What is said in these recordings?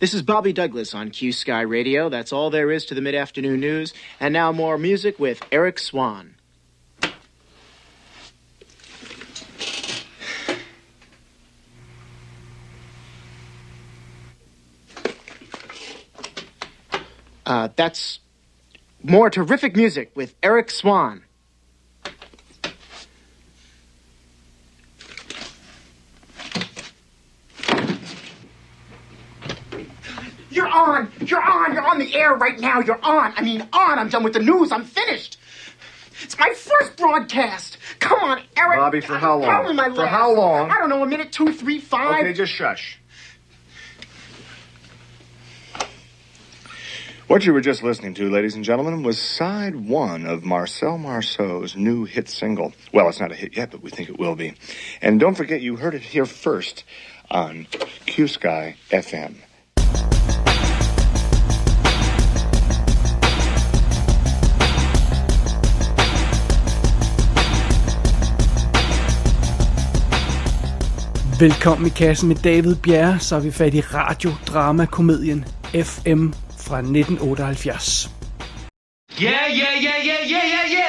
This is Bobby Douglas on Q-Sky Radio. That's all there is to the mid-afternoon news. And now more music with Eric Swan. That's more terrific music with Eric Swan. You're on the air right now. You're on. I mean, on. I'm done with the news. I'm finished. It's my first broadcast. Come on, Eric. Bobby, for how long? Probably my last. For how long? I don't know, a minute, two, three, five. Okay, just shush. What you were just listening to, ladies and gentlemen, was side one of Marcel Marceau's new hit single. Well, it's not a hit yet, but we think it will be. And don't forget, you heard it here first on Q-Sky FM. Velkommen i kassen med David Bjerre, så er vi fat i radiodramakomedien FM fra 1978. Yeah,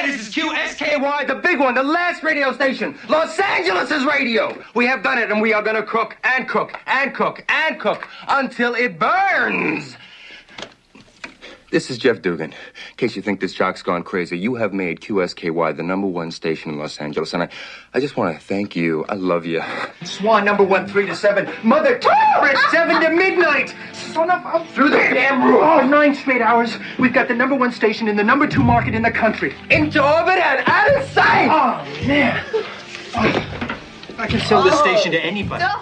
this is QSKY, the big one, the last radio station, Los Angeles' radio. We have done it and we are gonna cook and cook and cook and cook until it burns. This is Jeff Dugan. In case you think this jock's gone crazy, you have made QSKY the number one station in Los Angeles, and I just want to thank you. I love you. Swan number 1, 3 to 7. Mother Torres, 7 to midnight. Son of a... Through the damn roof. Oh, 9 straight hours. We've got the number one station in the number 2 market in the country. Into orbit and out of sight. Oh, man. Oh, I can sell this station to anybody. No.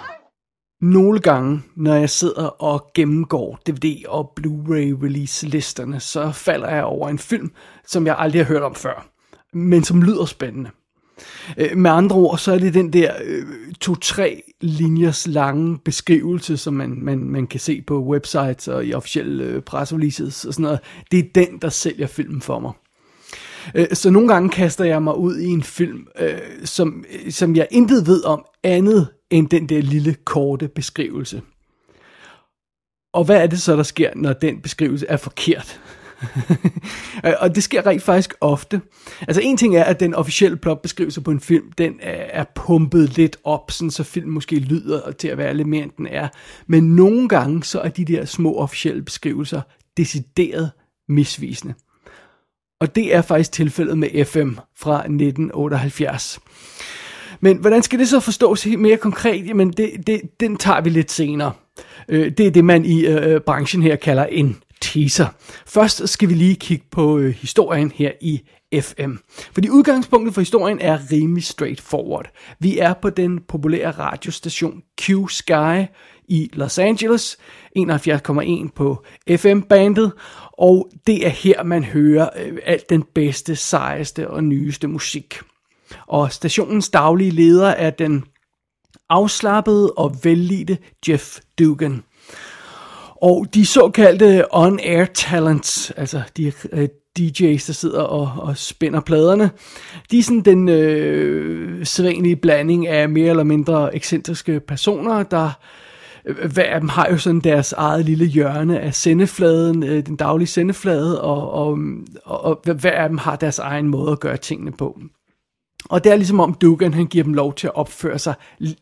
Nogle gange, når jeg sidder og gennemgår DVD- og Blu-ray-release-listerne, så falder jeg over en film, som jeg aldrig har hørt om før, men som lyder spændende. Med andre ord, så er det den der 2-3 linjers lange beskrivelse, som man kan se på websites og i officielle press-releases og sådan noget. Det er den, der sælger filmen for mig. Så nogle gange kaster jeg mig ud i en film, som jeg intet ved om andet end den der lille, korte beskrivelse. Og hvad er det så, der sker, når den beskrivelse er forkert? Og det sker rigtig faktisk ofte. Altså en ting er, at den officielle plotbeskrivelse på en film, den er pumpet lidt op, sådan, så filmen måske lyder til at være lidt mere, end den er. Men nogle gange, så er de der små officielle beskrivelser decideret misvisende. Og det er faktisk tilfældet med FM fra 1978. Men hvordan skal det så forstås mere konkret? Jamen, den tager vi lidt senere. Det er det, man i branchen her kalder en teaser. Først skal vi lige kigge på historien her i FM. Fordi udgangspunktet for historien er rimelig straightforward. Vi er på den populære radiostation Q-Sky i Los Angeles, 71,1 på FM-bandet, og det er her, man hører alt den bedste, sejeste og nyeste musik. Og stationens daglige leder er den afslappede og vellidte Jeff Dugan. Og de såkaldte on-air talents, altså de DJ's, der sidder og spænder pladerne, de er sådan den sædvanlige blanding af mere eller mindre ekscentriske personer, der... Hver af dem har jo sådan deres eget lille hjørne af sendefladen, den daglige sendeflade, og hver af dem har deres egen måde at gøre tingene på. Og det er ligesom om Dugan, han giver dem lov til at opføre sig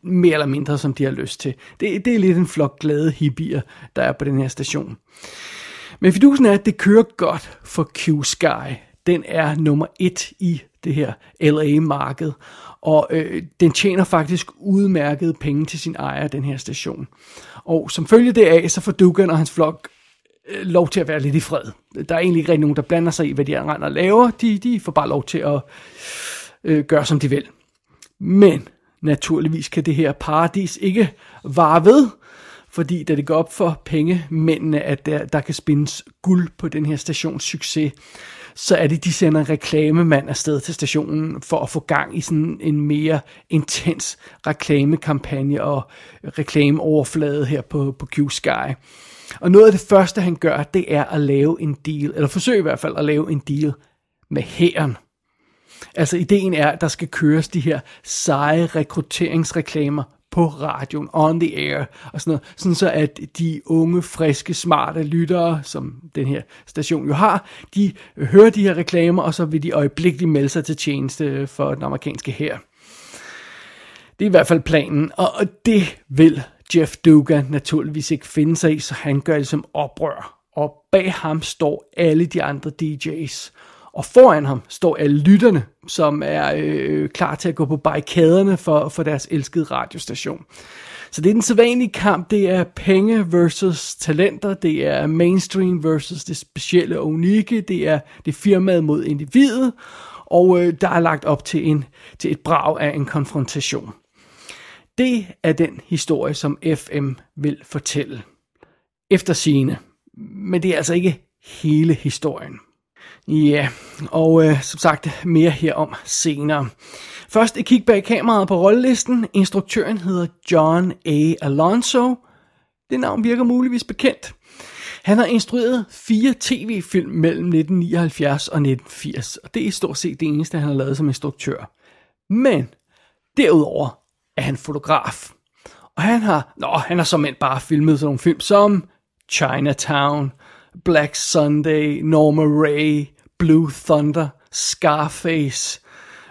mere eller mindre, som de har lyst til. Det er lidt en flok glade hippier, der er på den her station. Men fidusen er, at det kører godt for Q-Sky. Den er nummer 1 i det her LA-marked, og den tjener faktisk udmærkede penge til sin ejer, den her station. Og som følge deraf, så får Dugan og hans flok lov til at være lidt i fred. Der er egentlig ikke rigtig nogen, der blander sig i, hvad de andre laver. De får bare lov til at gøre, som de vil. Men naturligvis kan det her paradis ikke vare ved, fordi da det går op for pengemændene, at der kan spindes guld på den her stations succes, så er det, de sender en reklamemand afsted til stationen for at få gang i sådan en mere intens reklamekampagne og reklameoverflade her på Q-Sky. Og noget af det første, han gør, det er at lave en deal, eller forsøge i hvert fald at lave en deal med hæren. Altså ideen er, at der skal køres de her seje rekrutteringsreklamer på radioen, on the air, og sådan noget, sådan så at de unge, friske, smarte lyttere, som den her station jo har, de hører de her reklamer, og så vil de øjeblikkeligt melde sig til tjeneste for den amerikanske hær. Det er i hvert fald planen, og det vil Jeff Dugan naturligvis ikke finde sig i, så han gør det som oprør, og bag ham står alle de andre DJ's. Og foran ham står alle lytterne, som er klar til at gå på barrikaderne for deres elskede radiostation. Så det er den sædvanlige kamp, det er penge versus talenter, det er mainstream versus det specielle og unikke, det er firmaet mod individet, og der er lagt op til, til et brag af en konfrontation. Det er den historie, som FM vil fortælle eftersigende, men det er altså ikke hele historien. Ja, og som sagt mere herom senere. Først et kig bag kameraet på rollelisten. Instruktøren hedder John A. Alonso. Det navn virker muligvis bekendt. Han har instrueret 4 tv-film mellem 1979 og 1980, og det er stort set det eneste, han har lavet som instruktør. Men derudover er han fotograf. Og han har såmænd bare filmet sådan nogle film som Chinatown, Black Sunday, Norma Rae, Blue Thunder, Scarface,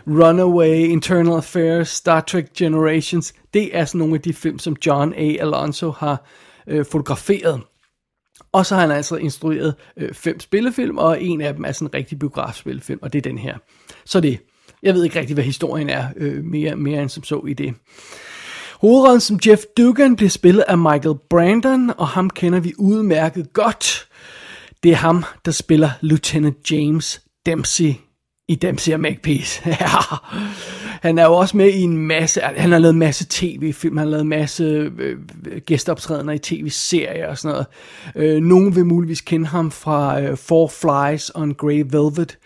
Runaway, Internal Affairs, Star Trek Generations. Det er sådan nogle af de film, som John A. Alonso har fotograferet. Og så har han altså instrueret 5 spillefilm, og en af dem er sådan en rigtig biografspillefilm, og det er den her. Så det, jeg ved ikke rigtig, hvad historien er, mere end som så i det. Hovedrollen som Jeff Dugan bliver spillet af Michael Brandon, og ham kender vi udmærket godt. Det er ham, der spiller Lieutenant James Dempsey i Dempsey og Makepeace. Han er jo også med i en masse, han har lavet en masse tv-film, han har lavet en masse gæsteoptrædener i tv-serier og sådan noget. Nogen vil muligvis kende ham fra Four Flies on Grey Velvet.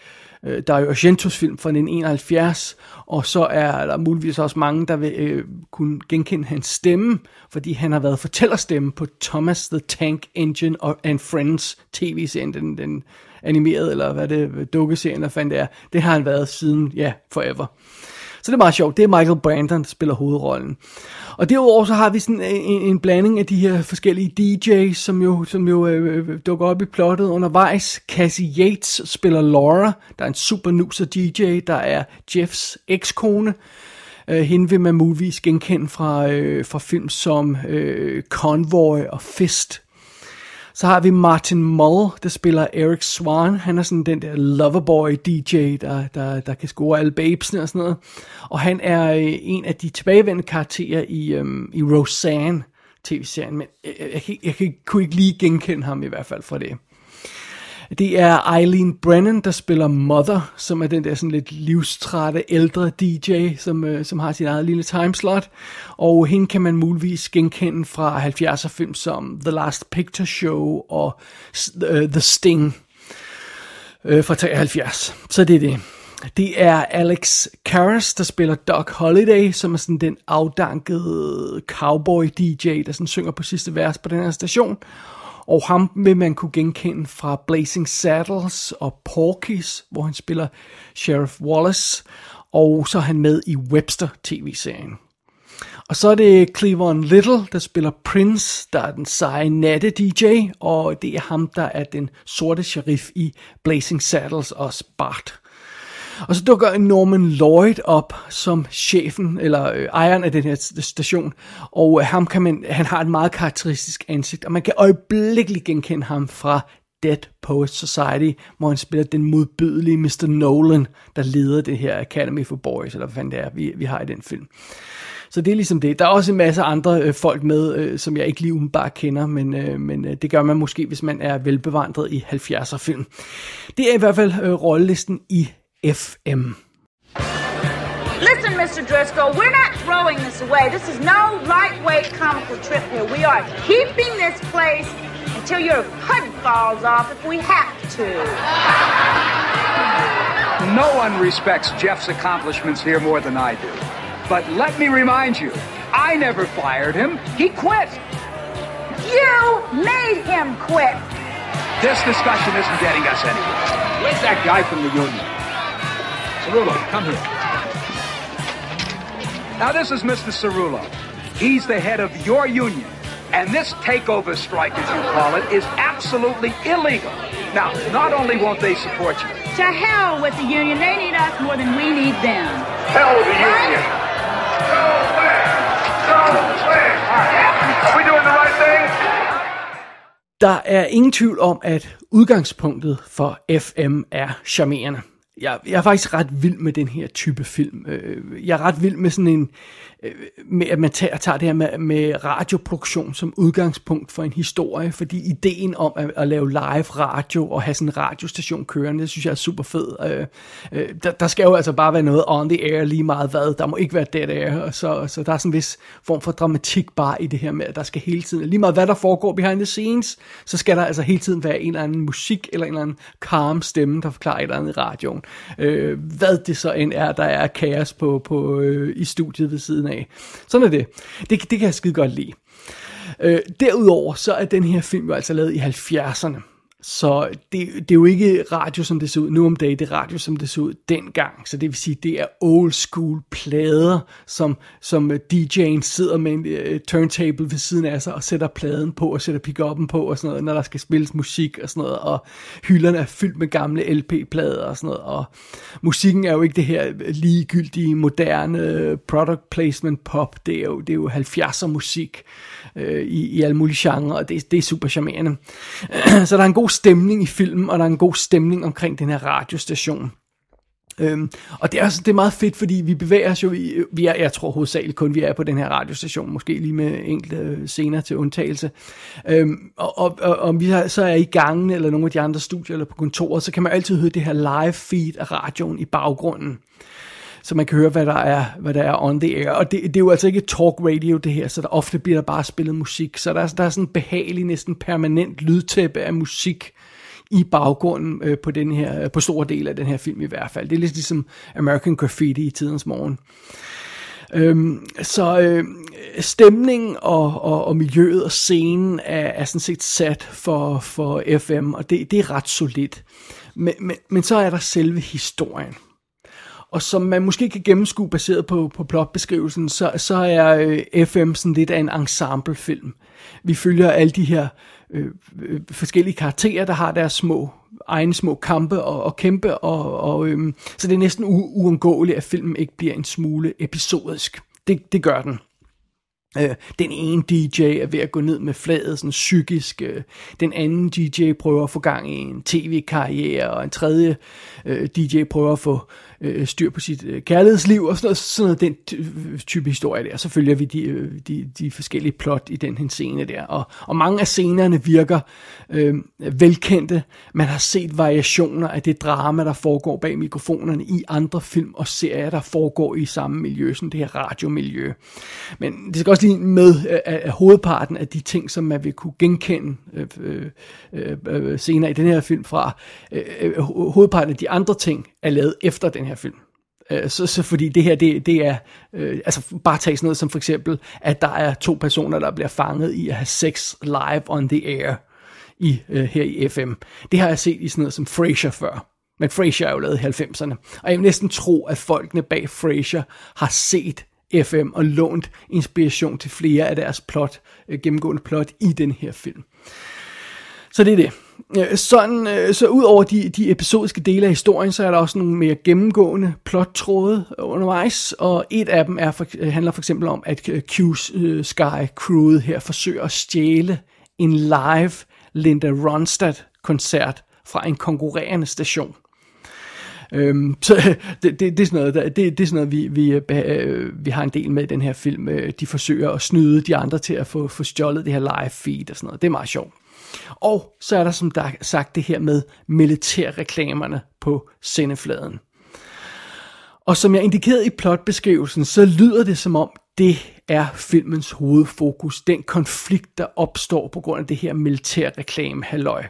Der er jo Argentos film fra 1971, og så er der muligvis også mange, der vil kunne genkende hans stemme, fordi han har været fortællerstemme på Thomas the Tank Engine and Friends tv-serien, den animerede, eller hvad det dukkeserien, eller fandt det er. Det har han været siden, ja, forever. Så det er meget sjovt. Det er Michael Brandon, der spiller hovedrollen. Og derudover så har vi sådan en blanding af de her forskellige DJ's, som jo dukker op i plottet undervejs. Cassie Yates spiller Laura, der er en super nuser DJ, der er Jeffs ekskone. Hende vil man muligvis genkende fra film som Convoy og Fist. Så har vi Martin Mull, der spiller Eric Swan. Han er sådan den der loverboy-DJ, der kan score alle babesene og sådan noget. Og han er en af de tilbagevendende karakterer i Roseanne tv-serien, men jeg kunne ikke lige genkende ham i hvert fald fra det. Det er Eileen Brennan, der spiller Mother, som er den der sådan lidt livstrætte, ældre DJ, som har sin eget lille timeslot. Og hende kan man muligvis genkende fra 70'er film som The Last Picture Show og The Sting fra 73. Så det er det. Det er Alex Karras, der spiller Doc Holliday, som er sådan den afdankede cowboy-DJ, der sådan synger på sidste vers på den her station. Og ham vil man kunne genkende fra Blazing Saddles og Porky's, hvor han spiller Sheriff Wallace. Og så er han med i Webster-tv-serien. Og så er det Cleavon Little, der spiller Prince, der er den seje natte-DJ. Og det er ham, der er den sorte sheriff i Blazing Saddles og Bart. Og så dukker Norman Lloyd op som chefen, eller ejeren af den her station, og han har et meget karakteristisk ansigt, og man kan øjeblikkeligt genkende ham fra Dead Poets Society, hvor han spiller den modbydelige Mr. Nolan, der leder det her Academy for Boys, eller hvad fanden det er, vi har i den film. Så det er ligesom det. Der er også en masse andre folk med, som jeg ikke lige umiddelbart kender, men det gør man måske, hvis man er velbevandret i 70'er film. Det er i hvert fald rollelisten i FM. Listen, Mr. Driscoll, we're not throwing this away. This is no lightweight comical trip here. We are keeping this place until your hood falls off if we have to. No one respects Jeff's accomplishments here more than I do. But let me remind you, I never fired him. He quit. You made him quit. This discussion isn't getting us anywhere. Where's that guy from the union? Cerullo, come here. Now, this is Mr. Cerullo. He's the head of your union. And this takeover strike, as you call it, is absolutely illegal. Now, not only won't they support you. To hell with the union. They need us more than we need them. Hell with the union. So clear. So clear. Are we doing the right thing? Der er ingen tvivl om, at udgangspunktet for FM er charmerende. Jeg er faktisk ret vild med den her type film. Jeg er ret vild med sådan en, med at man tager det her med radioproduktion som udgangspunkt for en historie, fordi ideen om at lave live radio og have sådan en radiostation kørende, det synes jeg er super fed. Der skal jo altså bare være noget on the air lige meget hvad, der må ikke være dead air, så der er sådan en vis form for dramatik bare i det her med, at der skal hele tiden, lige meget hvad der foregår behind the scenes, så skal der altså hele tiden være en eller anden musik eller en eller anden calm stemme, der forklarer et eller andet i radioen. Hvad det så end er, der er kaos på i studiet ved siden af. Sådan er det. Det kan jeg skide godt lide. Derudover så er den her film jo altså lavet i 70'erne. Så det er jo ikke radio, som det ser ud nu om dagen, det er radio, som det ser ud dengang. Så det vil sige, det er old school plader, som DJ'en sidder med en turntable ved siden af sig og sætter pladen på og sætter pick-up'en på og sådan noget, når der skal spilles musik og sådan noget. Og hylderne er fyldt med gamle LP-plader og sådan noget. Og musikken er jo ikke det her ligegyldige, moderne product placement pop. Det er jo 70'er musik i alle mulige genre, og det er super charmerende. Så der er en god stemning i filmen, og der er en god stemning omkring den her radiostation. Og det er meget fedt, fordi vi bevæger os jo i, jeg tror hovedsageligt kun vi er på den her radiostation, måske lige med enkelte scener til undtagelse. Og om vi så er i gangen eller nogle af de andre studier eller på kontoret, så kan man altid høre det her live feed af radioen i baggrunden. Så man kan høre, hvad der er on the air. Og det er jo altså ikke talk radio, det her, så der ofte bliver der bare spillet musik. Så der er sådan en behagelig, næsten permanent lydtæppe af musik i baggrunden på store dele af den her film i hvert fald. Det er lidt ligesom American Graffiti i tidens morgen. Så stemningen og miljøet og scenen er sådan set sat for FM, og det er ret solidt. Men så er der selve historien. Og som man måske kan gennemskue baseret på plotbeskrivelsen, så er FM sådan lidt af en ensemblefilm. Vi følger alle de her forskellige karakterer, der har deres egne små kampe og kæmpe, og så det er næsten uundgåeligt, at filmen ikke bliver en smule episodisk. Det gør den. Den ene DJ er ved at gå ned med flaget sådan psykisk, den anden DJ prøver at få gang i en tv-karriere, og en tredje DJ prøver at få styr på sit kærlighedsliv, og sådan noget den type historie der. Så følger vi de forskellige plot i den her scene der, og mange af scenerne virker velkendte. Man har set variationer af det drama, der foregår bag mikrofonerne i andre film og serier, der foregår i samme miljø, sådan det her radiomiljø. Men det skal også lige med, at hovedparten af de ting, som man vil kunne genkende senere i den her film fra, hovedparten af de andre ting er lavet efter den her film. Så fordi det her, det er, altså bare tage sådan noget som for eksempel, at der er to personer, der bliver fanget i at have sex live on the air her i FM. Det har jeg set i sådan noget som Frasier før. Men Frasier er jo lavet i 90'erne. Og jeg vil næsten tro, at folkene bag Frasier har set FM og lånt inspiration til flere af deres gennemgående plot i den her film. Så det er det. Sådan, så ud over de episodiske dele af historien, så er der også nogle mere gennemgående plottråde undervejs, og et af dem handler for eksempel om, at Q-Sky-crewet her forsøger at stjæle en live Linda Ronstadt-koncert fra en konkurrerende station. Så det er sådan noget, vi har en del med i den her film. De forsøger at snyde de andre til at få stjålet det her live feed og sådan noget. Det er meget sjovt. Og så er der som sagt det her med militærreklamerne på sendefladen. Og som jeg indikerede i plotbeskrivelsen, så lyder det som om, det er filmens hovedfokus. Den konflikt, der opstår på grund af det her militærreklame-halløj.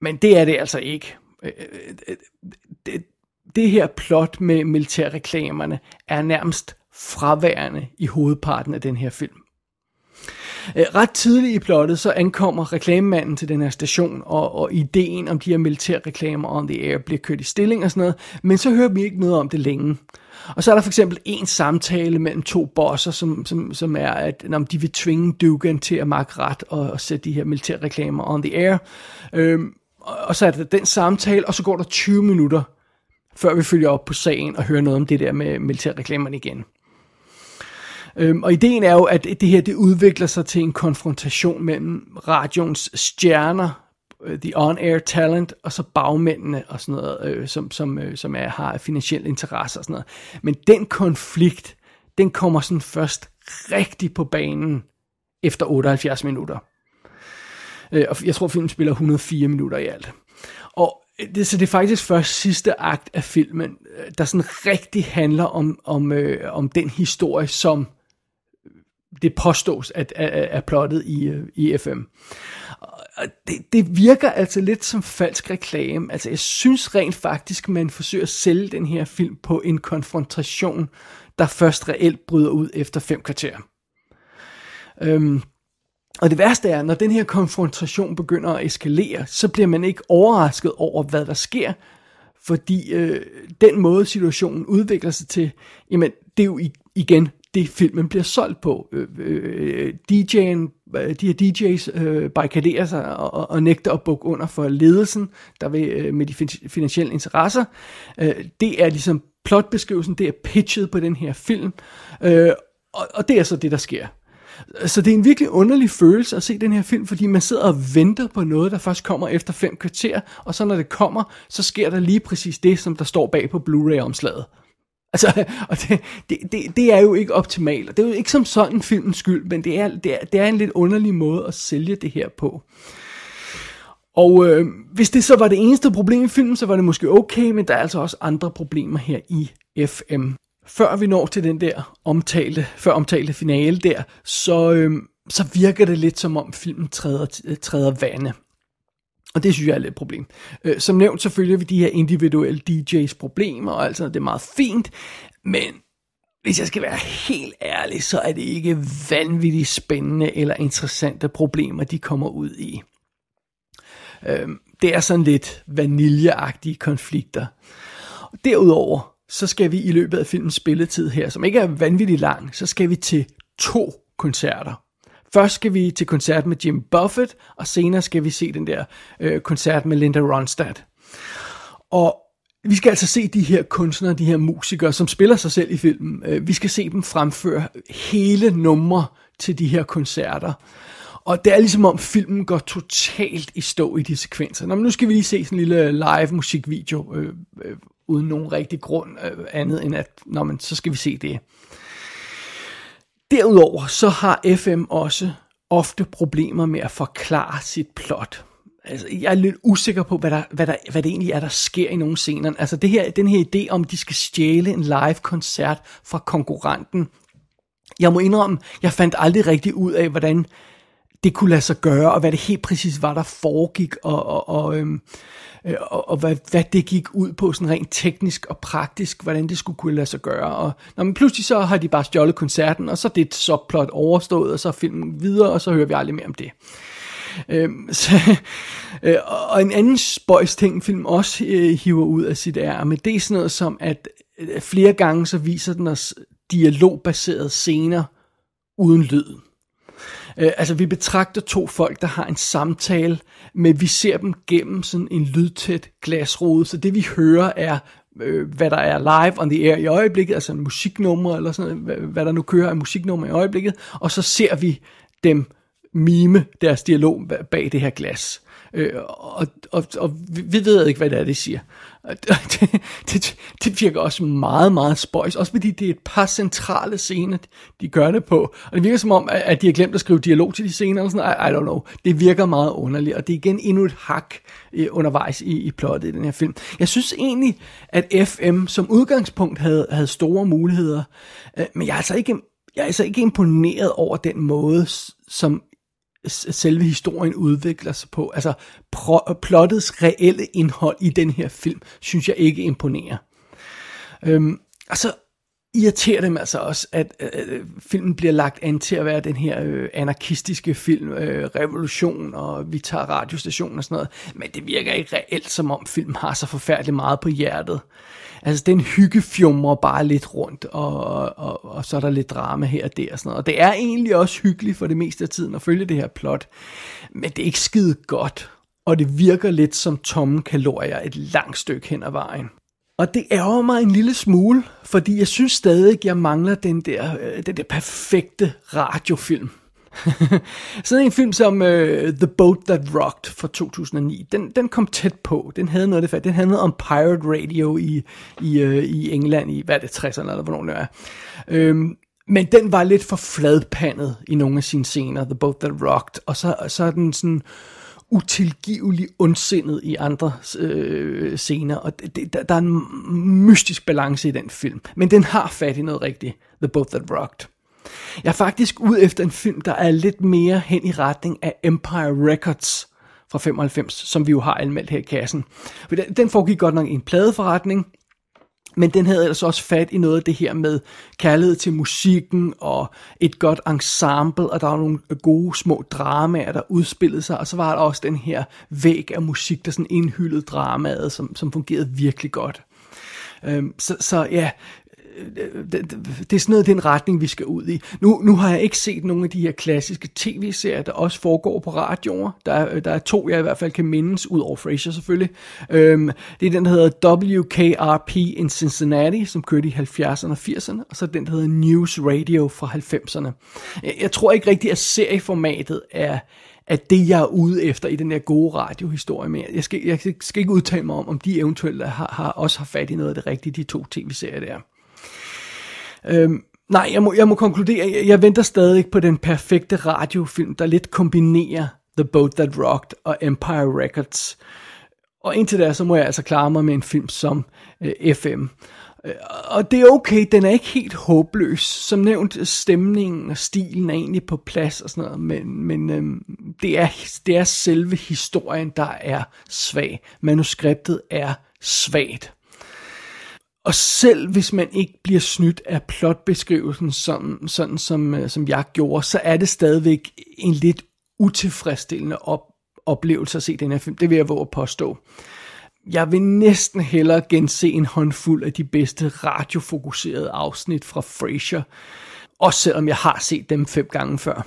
Men det er det altså ikke. Det her plot med militærreklamerne er nærmest fraværende i hovedparten af den her film. Ret tidligt i plottet, så ankommer reklamemanden til den her station, og ideen om de her militære reklamer on the air bliver kørt i stilling og sådan noget, men så hører vi ikke noget om det længe. Og så er der for eksempel en samtale mellem to bosser, som er, at de vil tvinge Dugan til at markere ret og sætte de her militære reklamer on the air. Og så er det den samtale, og så går der 20 minutter, før vi følger op på sagen og hører noget om det der med militærreklamerne igen. Og ideen er jo, at det her det udvikler sig til en konfrontation mellem radioens stjerner, the on-air talent, og så bagmændene og sådan noget, som har finansielle interesser og sådan noget. Men den konflikt, den kommer sådan først rigtig på banen efter 78 minutter. Og jeg tror, filmen spiller 104 minutter i alt. Og så det er faktisk først sidste akt af filmen, der sådan rigtig handler om den historie, som det påstås at er plottet i FM. Og det virker altså lidt som falsk reklame. Altså jeg synes rent faktisk, man forsøger at sælge den her film på en konfrontation, der først reelt bryder ud efter 5 kvarter. Og det værste er, når den her konfrontation begynder at eskalere, så bliver man ikke overrasket over, hvad der sker, fordi den måde situationen udvikler sig til, jamen det er jo igen det filmen bliver solgt på. De her DJ's barrikaderer sig og nægter at bukke under for ledelsen, der vil med de finansielle interesser. Det er ligesom plotbeskrivelsen, det er pitchet på den her film, og det er så det, der sker. Så det er en virkelig underlig følelse at se den her film, fordi man sidder og venter på noget, der først kommer efter 5 kvarter, og så når det kommer, så sker der lige præcis det, som der står bag på Blu-ray-omslaget. Altså, og det er jo ikke optimalt, og det er jo ikke som sådan filmens skyld, men det er en lidt underlig måde at sælge det her på. Og hvis det så var det eneste problem i filmen, så var det måske okay, men der er altså også andre problemer her i FM. Før vi når til den der omtalte finale der, så virker det lidt som om filmen træder vande. Og det synes jeg er lidt et problem. Som nævnt, så følger vi de her individuelle DJ's problemer, og altså det er meget fint, men hvis jeg skal være helt ærlig, så er det ikke vanvittigt spændende eller interessante problemer, de kommer ud i. Det er sådan lidt vaniljeagtige konflikter. Og derudover, så skal vi i løbet af filmens spilletid her, som ikke er vanvittigt lang, så skal vi til 2 koncerter. Først skal vi til koncert med Jim Buffett, og senere skal vi se den der koncert med Linda Ronstadt. Og vi skal altså se de her kunstnere, de her musikere, som spiller sig selv i filmen. Vi skal se dem fremføre hele numre til de her koncerter. Og det er ligesom om filmen går totalt i stå i de sekvenser. Nå, men nu skal vi lige se sådan en lille live musikvideo, uden nogen rigtig grund, andet end at, så skal vi se det. Derudover så har FM også ofte problemer med at forklare sit plot. Altså, jeg er lidt usikker på, hvad det egentlig er, der sker i nogle scener. Altså den her idé om, de skal stjæle en live-koncert fra konkurrenten. Jeg må indrømme, jeg fandt aldrig rigtig ud af, hvordan det kunne lade sig gøre, og hvad det helt præcis var, der foregik, og hvad det gik ud på, sådan rent teknisk og praktisk, hvordan det skulle kunne lade sig gøre. Og, men pludselig så har de bare stjålet koncerten, og så er det et subplot overstået, og så er filmen videre, og så hører vi aldrig mere om det. Og en anden spøjs ting, film også hiver ud af sit ærme, det er sådan noget som, at flere gange så viser den os dialogbaserede scener uden lyd. Altså vi betragter 2 folk, der har en samtale, men vi ser dem gennem sådan en lydtæt glasrude, så det vi hører er, hvad der er live on the air i øjeblikket, altså en musiknummer eller sådan noget, hvad der nu kører af musiknummer i øjeblikket, og så ser vi dem mime deres dialog bag det her glas. Og vi ved ikke, hvad det er, det siger. Det virker også meget, meget spøjs. Også fordi det er et par centrale scener, de gør det på. Og det virker som om, at de har glemt at skrive dialog til de scener. Eller sådan. I don't know. Det virker meget underligt. Og det er igen endnu et hak undervejs i plottet i den her film. Jeg synes egentlig, at FM som udgangspunkt havde store muligheder. Men jeg er altså ikke imponeret over den måde, som selve historien udvikler sig på. Altså plottets reelle indhold i den her film synes jeg ikke imponerer. Og så irriterer dem altså også, at filmen bliver lagt an til at være den her anarkistiske film, revolution, og vi tager radiostationen og sådan noget, men det virker ikke reelt, som om filmen har så forfærdeligt meget på hjertet. Altså den hyggefjumrer bare lidt rundt, og så er der lidt drama her og der og sådan noget. Og det er egentlig også hyggeligt for det meste af tiden at følge det her plot, men det er ikke skide godt, og det virker lidt som tomme kalorier et langt stykke hen ad vejen. Og det ærger mig en lille smule, fordi jeg synes stadig, jeg mangler den der perfekte radiofilm. Sådan en film som The Boat That Rocked fra 2009, den kom tæt på. Den havde noget af det fat. Den handlede om pirate radio i England i, hvad er det, 60'erne eller hvornår det er. Men den var lidt for fladpandet i nogle af sine scener, The Boat That Rocked. Og så er den sådan utilgivelig ondsindet i andre scener, og der er en mystisk balance i den film, men den har fat i noget rigtigt, The Boat That Rocked. Jeg er faktisk ude efter en film, der er lidt mere hen i retning af Empire Records fra 95, som vi jo har anmeldt her i kassen. Den foregik godt nok i en pladeforretning, men den havde ellers også fat i noget af det her med kærlighed til musikken og et godt ensemble, og der var nogle gode små dramaer, der udspillede sig, og så var der også den her væg af musik, der sådan indhyldede dramaet, som fungerede virkelig godt. Så ja, det er sådan noget, den retning, vi skal ud i. Nu har jeg ikke set nogen af de her klassiske tv-serier, der også foregår på radioer. Der er to, jeg i hvert fald kan mindes, ud over Frasier selvfølgelig. Det er den, der hedder WKRP in Cincinnati, som kørte i 70'erne og 80'erne, og så den, der hedder News Radio fra 90'erne. Jeg tror ikke rigtigt, at serieformatet er at det, jeg er ude efter i den der gode radiohistorie med. Jeg skal ikke udtale mig om de eventuelt også har fat i noget af det rigtige, de to tv-serier der. Nej, jeg må konkludere, jeg venter stadig på den perfekte radiofilm, der lidt kombinerer The Boat That Rocked og Empire Records. Og indtil da, så må jeg altså klare mig med en film som FM. Og det er okay, den er ikke helt håbløs. Som nævnt, stemningen og stilen er egentlig på plads og sådan noget, men det er selve historien, der er svag. Manuskriptet er svagt. Og selv hvis man ikke bliver snydt af plotbeskrivelsen, som jeg gjorde, så er det stadigvæk en lidt utilfredsstillende oplevelse at se den her film. Det vil jeg våge at påstå. Jeg vil næsten hellere gense en håndfuld af de bedste radiofokuserede afsnit fra Frasier, også selvom jeg har set dem 5 gange før.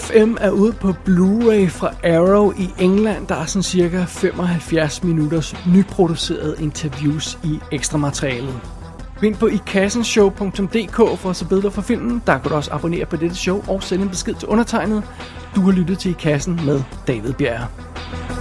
FM er ude på Blu-ray fra Arrow i England. Der er sådan cirka 75 minutters nyproducerede interviews i ekstra materialet. Gå ind på ikassenshow.dk for at se billeder fra filmen. Der kan du også abonnere på dette show og sende en besked til undertegnet. Du har lyttet til I Kassen med David Bjerre.